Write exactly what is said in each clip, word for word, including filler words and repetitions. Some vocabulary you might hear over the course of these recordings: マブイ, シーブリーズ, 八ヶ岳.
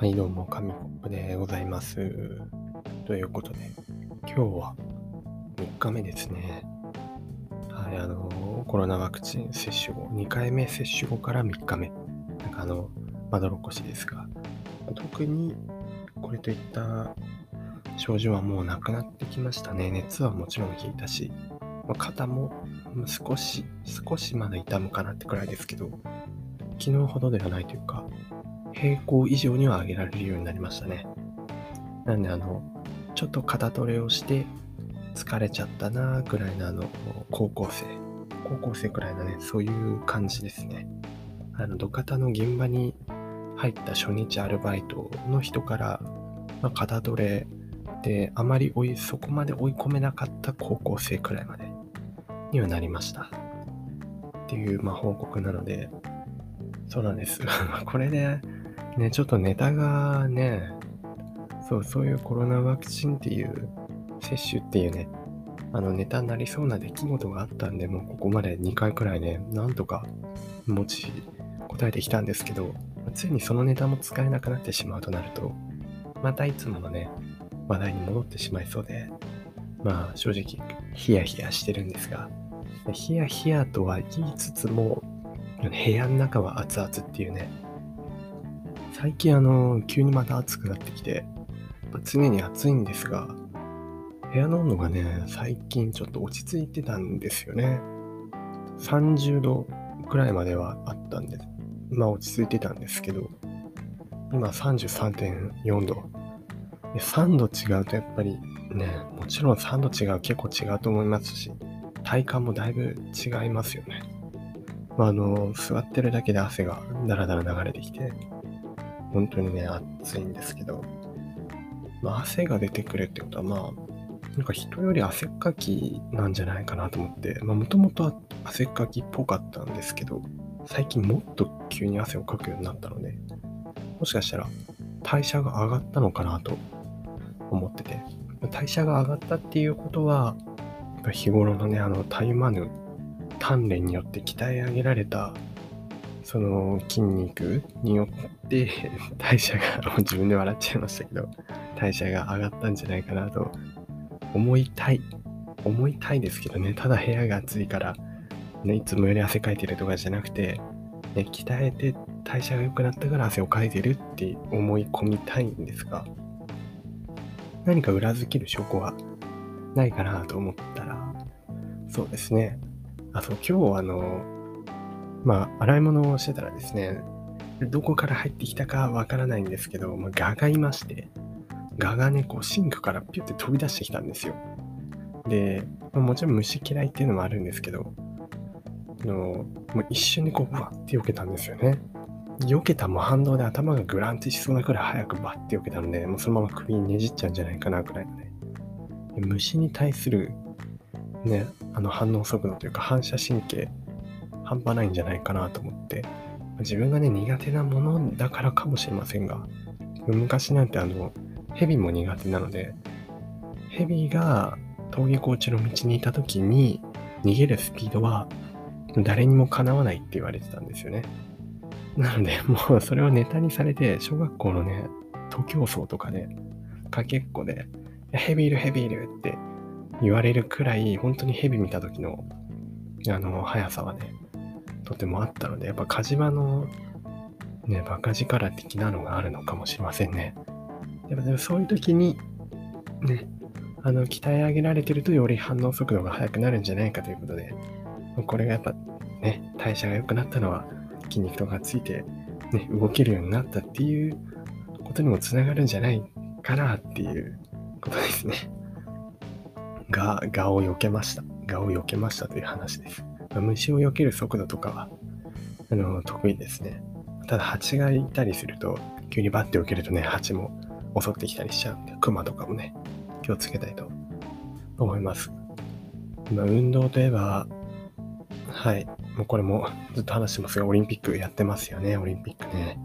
はいどうも、神コップでございます。ということで今日はみっかめですね。はい、あのコロナワクチン接種後、にかいめ接種後からみっかめ、なんかあのまどろっこしですが、特にこれといった症状はもうなくなってきましたね。熱はもちろん引いたし、まあ、肩も少し少しまだ痛むかなってくらいですけど、昨日ほどではないというか、平行以上には上げられるようになりましたね。なんであのちょっと肩トレをして疲れちゃったなくらいの、あの高校生高校生くらいのね、そういう感じですね。あの土方の現場に入った初日アルバイトの人から、まあ、肩トレであまり追いそこまで追い込めなかった高校生くらいまでにはなりましたっていう、まあ、報告なので。そうなんですこれでね、ちょっとネタがね、そうそういうコロナワクチンっていう接種っていうね、あのネタになりそうな出来事があったんで、もうここまでにかいくらいね、なんとか持ちこたえてきたんですけど、ついにそのネタも使えなくなってしまうとなると、またいつものね話題に戻ってしまいそうで、まあ正直ヒヤヒヤしてるんですが、ヒヤヒヤとは言いつつも部屋の中は熱々っていうね。最近あの急にまた暑くなってきて、常に暑いんですが、部屋の温度がね最近ちょっと落ち着いてたんですよね。さんじゅうどくらいまではあったんで、まあ落ち着いてたんですけど、今 さんじゅうさんてんよんど、さんど違うとやっぱりね、もちろんさんど違う、結構違うと思いますし、体感もだいぶ違いますよね。あの座ってるだけで汗がだらだら流れてきて、本当にね暑いんですけど、まあ、汗が出てくるってことは、まあなんか人より汗っかきなんじゃないかなと思って、もともと汗っかきっぽかったんですけど、最近もっと急に汗をかくようになったので、もしかしたら代謝が上がったのかなと思ってて、代謝が上がったっていうことは日頃のね、あのたゆまぬ鍛錬によって鍛え上げられたその筋肉によって代謝が、自分で笑っちゃいましたけど、代謝が上がったんじゃないかなと思いたい思いたいですけどね。ただ部屋が暑いから、ね、いつもより汗かいてるとかじゃなくて、ね、鍛えて代謝が良くなったから汗をかいてるって思い込みたいんですが、何か裏付ける証拠はないかなと思ったら、そうですね、あ、そう、今日あの、まあ、洗い物をしてたらですね、どこから入ってきたかわからないんですけど、まあ、ガがいまして、ガがね、こう、シンクからピュって飛び出してきたんですよ。で、まあ、もちろん虫嫌いっていうのもあるんですけど、あのもう一瞬にこう、バッて避けたんですよね。避けたも反動で頭がグランってしそうなくらい早くバッて避けたので、もうそのまま首にねじっちゃうんじゃないかなくらいのね。虫に対する、ね、あの反応速度というか反射神経半端ないんじゃないかなと思って、自分がね苦手なものだからかもしれませんが、昔なんてあのヘビも苦手なので、ヘビが登下校中の道にいた時に逃げるスピードは誰にもかなわないって言われてたんですよね。なのでもうそれをネタにされて、小学校のね徒競走とかでかけっこでヘビいるヘビいるって言われるくらい、本当にヘビ見た時のあの速さはねとてもあったので、やっぱ火事場のねバカ力的なのがあるのかもしれませんね。やっぱでもそういう時にね、あの鍛え上げられてるとより反応速度が速くなるんじゃないかということで、これがやっぱね代謝が良くなったのは筋肉とかついてね動けるようになったっていうことにもつながるんじゃないかなっていうことですね。が、がを避けました。がを避けましたという話です。虫を避ける速度とかは、あの、得意ですね。ただ、蜂がいたりすると、急にバッて避けるとね、蜂も襲ってきたりしちゃうんで、熊とかもね、気をつけたいと思います。まあ、運動といえば、はい、もうこれもずっと話してますが、オリンピックやってますよね、オリンピックね。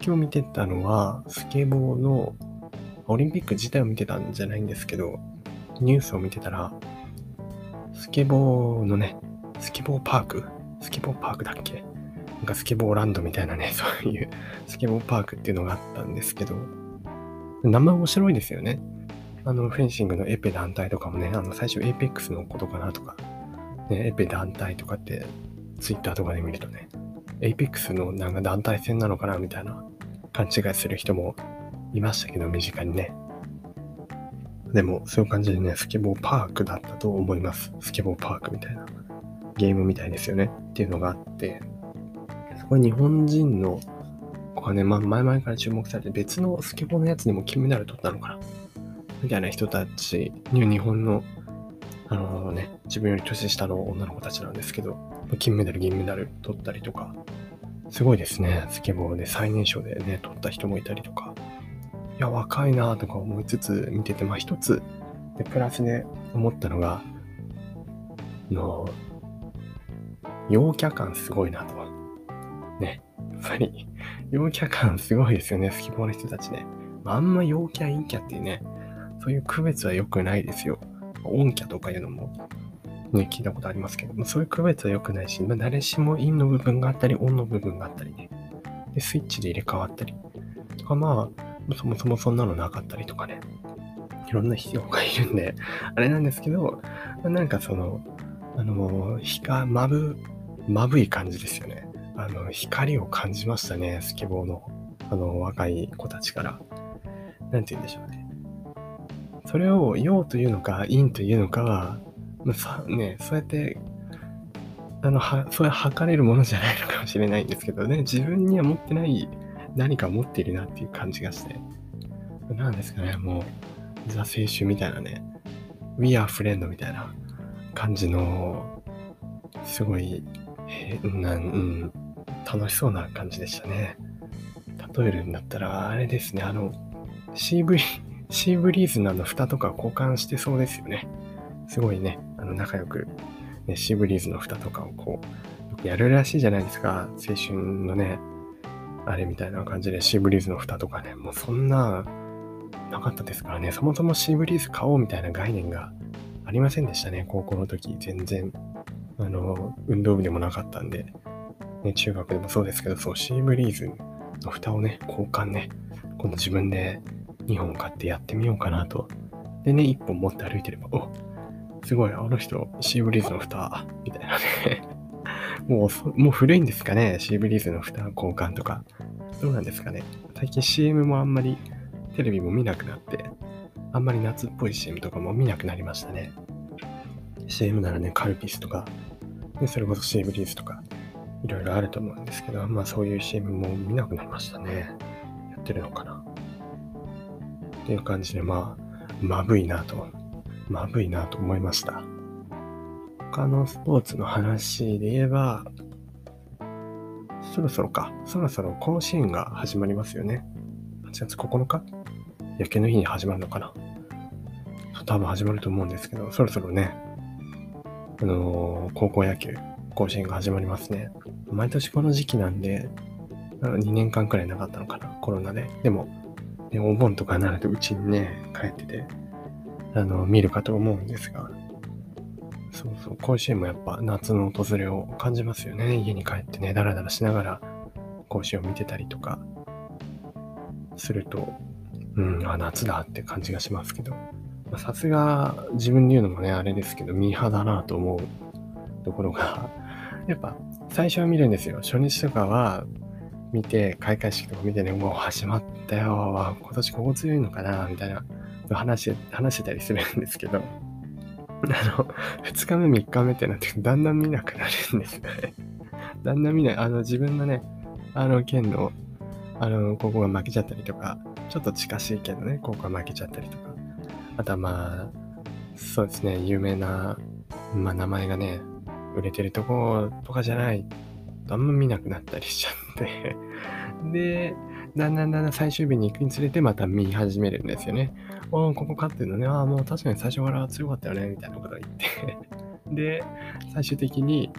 今日見てたのは、スケボーの、オリンピック自体を見てたんじゃないんですけど、ニュースを見てたら、スケボーのね、スケボーパーク、スケボーパークだっけなんかスケボーランドみたいなね、そういうスケボーパークっていうのがあったんですけど、名前面白いですよね。あのフェンシングのエペ団体とかもね、あの最初エイペックスのことかなとか、ね、エペ団体とかってツイッターとかで見るとね、エイペックスのなんか団体戦なのかなみたいな勘違いする人もいましたけど、身近にね。でもそういう感じでね、スケボーパークだったと思います。スケボーパークみたいなゲームみたいですよねっていうのがあって、そこに日本人の子がね、まあ、前々から注目されて、別のスケボーのやつでも金メダル取ったのかなみたいな人たちに、日本のあのね、自分より年下の女の子たちなんですけど、金メダル銀メダル取ったりとか、すごいですね。スケボーで最年少でね取った人もいたりとか、いや若いなとか思いつつ見てて、まあ一つでプラスで思ったのが、の陽キャ感すごいなとはね、やっぱり陽キャ感すごいですよね、スケボーの人たちね。あんま陽キャ陰キャっていうね、そういう区別は良くないですよ。陰キャとかいうのもね聞いたことありますけど、そういう区別は良くないし、まあ、誰しも陰の部分があったり陰の部分があったりね、でスイッチで入れ替わったりとか、まあそもそもそんなのなかったりとかね、いろんな人がいるんであれなんですけど、なんかそのあのひかまぶまぶい感じですよね。あの光を感じましたね、スケボーのあの若い子たちから。なんて言うんでしょうね、それを陽というのか陰というのかはさね、そうやってあのはそれは測れるものじゃないのかもしれないんですけどね、自分には持ってない何か持っているなっていう感じがして、なんですかね、もうザ青春みたいなね、We are friend みたいな感じのすごい、えーなんうん、楽しそうな感じでしたね。例えるんだったらあれですね、あのシーブリシーブリーズのあの蓋とか交換してそうですよね。すごいね、あの仲良く、ね、シーブリーズの蓋とかをこうよくやるらしいじゃないですか、青春のね。あれみたいな感じでシーブリーズの蓋とかね、もうそんななかったですからね。そもそもシーブリーズ買おうみたいな概念がありませんでしたね、高校の時。全然あの運動部でもなかったんで、ね、中学でもそうですけど、そうシーブリーズの蓋をね交換ね、今度自分でにほん買ってやってみようかなと。でね、いっぽん持って歩いてれば、おすごい、あの人シーブリーズの蓋みたいなねもう、もう古いんですかね、シーブリーズの蓋交換とか。どうなんですかね。最近 シーエム もあんまり、テレビも見なくなって、あんまり夏っぽい シーエム とかも見なくなりましたね。シーエム ならね、カルピスとか、でそれこそシーブリーズとか、いろいろあると思うんですけど、まあそういう シーエム も見なくなりましたね。やってるのかな。っていう感じで、まあ、まぶいなと、まぶいなと思いました。他のスポーツの話で言えば、そろそろか、そろそろ甲子園が始まりますよね。はちがつここのか、野球の日に始まるのかな、多分始まると思うんですけど、そろそろね、あのー、高校野球甲子園が始まりますね。毎年この時期なんで、にねんかんくらいなかったのかな、コロナで。でも、ね、お盆とかになるとうちにね帰ってて、あのー、見るかと思うんですが、そうそう、甲子園もやっぱ夏の訪れを感じますよね。家に帰ってね、ダラダラしながら甲子園を見てたりとかすると、うん、あ、夏だって感じがしますけど、さすが自分で言うのもねあれですけど、ミーハーだなと思うところがやっぱ最初は見るんですよ。初日とかは見て、開会式とか見てね、もう始まったよ、今年ここ強いのかなみたいな話話してたりするんですけど、あのふつかめみっかめってなって、だんだん見なくなるんですねだんだん見ない、あの自分のね、あの県のあの高校が負けちゃったりとか、ちょっと近しいけどね、高校が負けちゃったりとか、あとはまあそうですね、有名な、まあ、名前がね売れてるとことかじゃないとあんま見なくなったりしちゃってで、だんだんだんだん最終日に行くにつれてまた見始めるんですよね。おー、ここ勝ってるのね、ああもう確かに最初から強かったよねみたいなことを言ってで、最終的に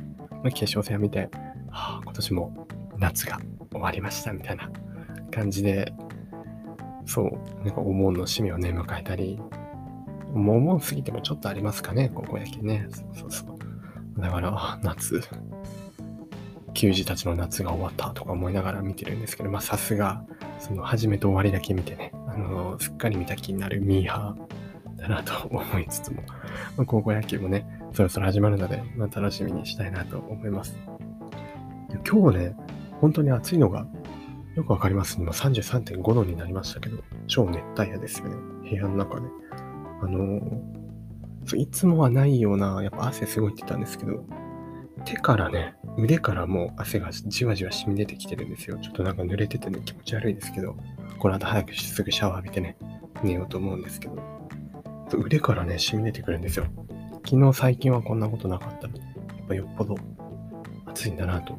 決勝戦を見て、はあ、今年も夏が終わりましたみたいな感じで、そうなんかお盆の締めをね迎えたり、もうお盆過ぎてもちょっとありますかね、高校野球ね。そうそうそう、だから夏球児たちの夏が終わったとか思いながら見てるんですけど、まあさすがその始めと終わりだけ見てね、あのー、すっかり見た気になるミーハーだなと思いつつも、まあ、高校野球もねそろそろ始まるので、まあ、楽しみにしたいなと思います。今日ね本当に暑いのがよくわかります。今 さんじゅうさんてんご 度になりましたけど、超熱帯夜ですよね、部屋の中で。あのー、いつもはないような、やっぱ汗すごいって言ったんですけど、手からね、腕からもう汗がじわじわ染み出てきてるんですよ。ちょっとなんか濡れててね、気持ち悪いですけど、この後早くすぐシャワー浴びてね、寝ようと思うんですけど、腕からね、染み出てくるんですよ。昨日最近はこんなことなかったので、やっぱよっぽど暑いんだなと。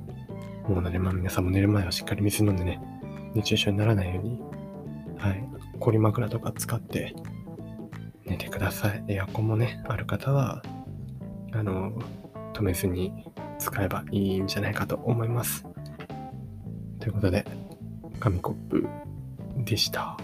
もうね、まあ皆さんも寝る前はしっかり水飲んでね、熱中症にならないように、はい、氷枕とか使って寝てください。エアコンもね、ある方は、あの、止めずに使えばいいんじゃないかと思います。ということで、紙コップでした。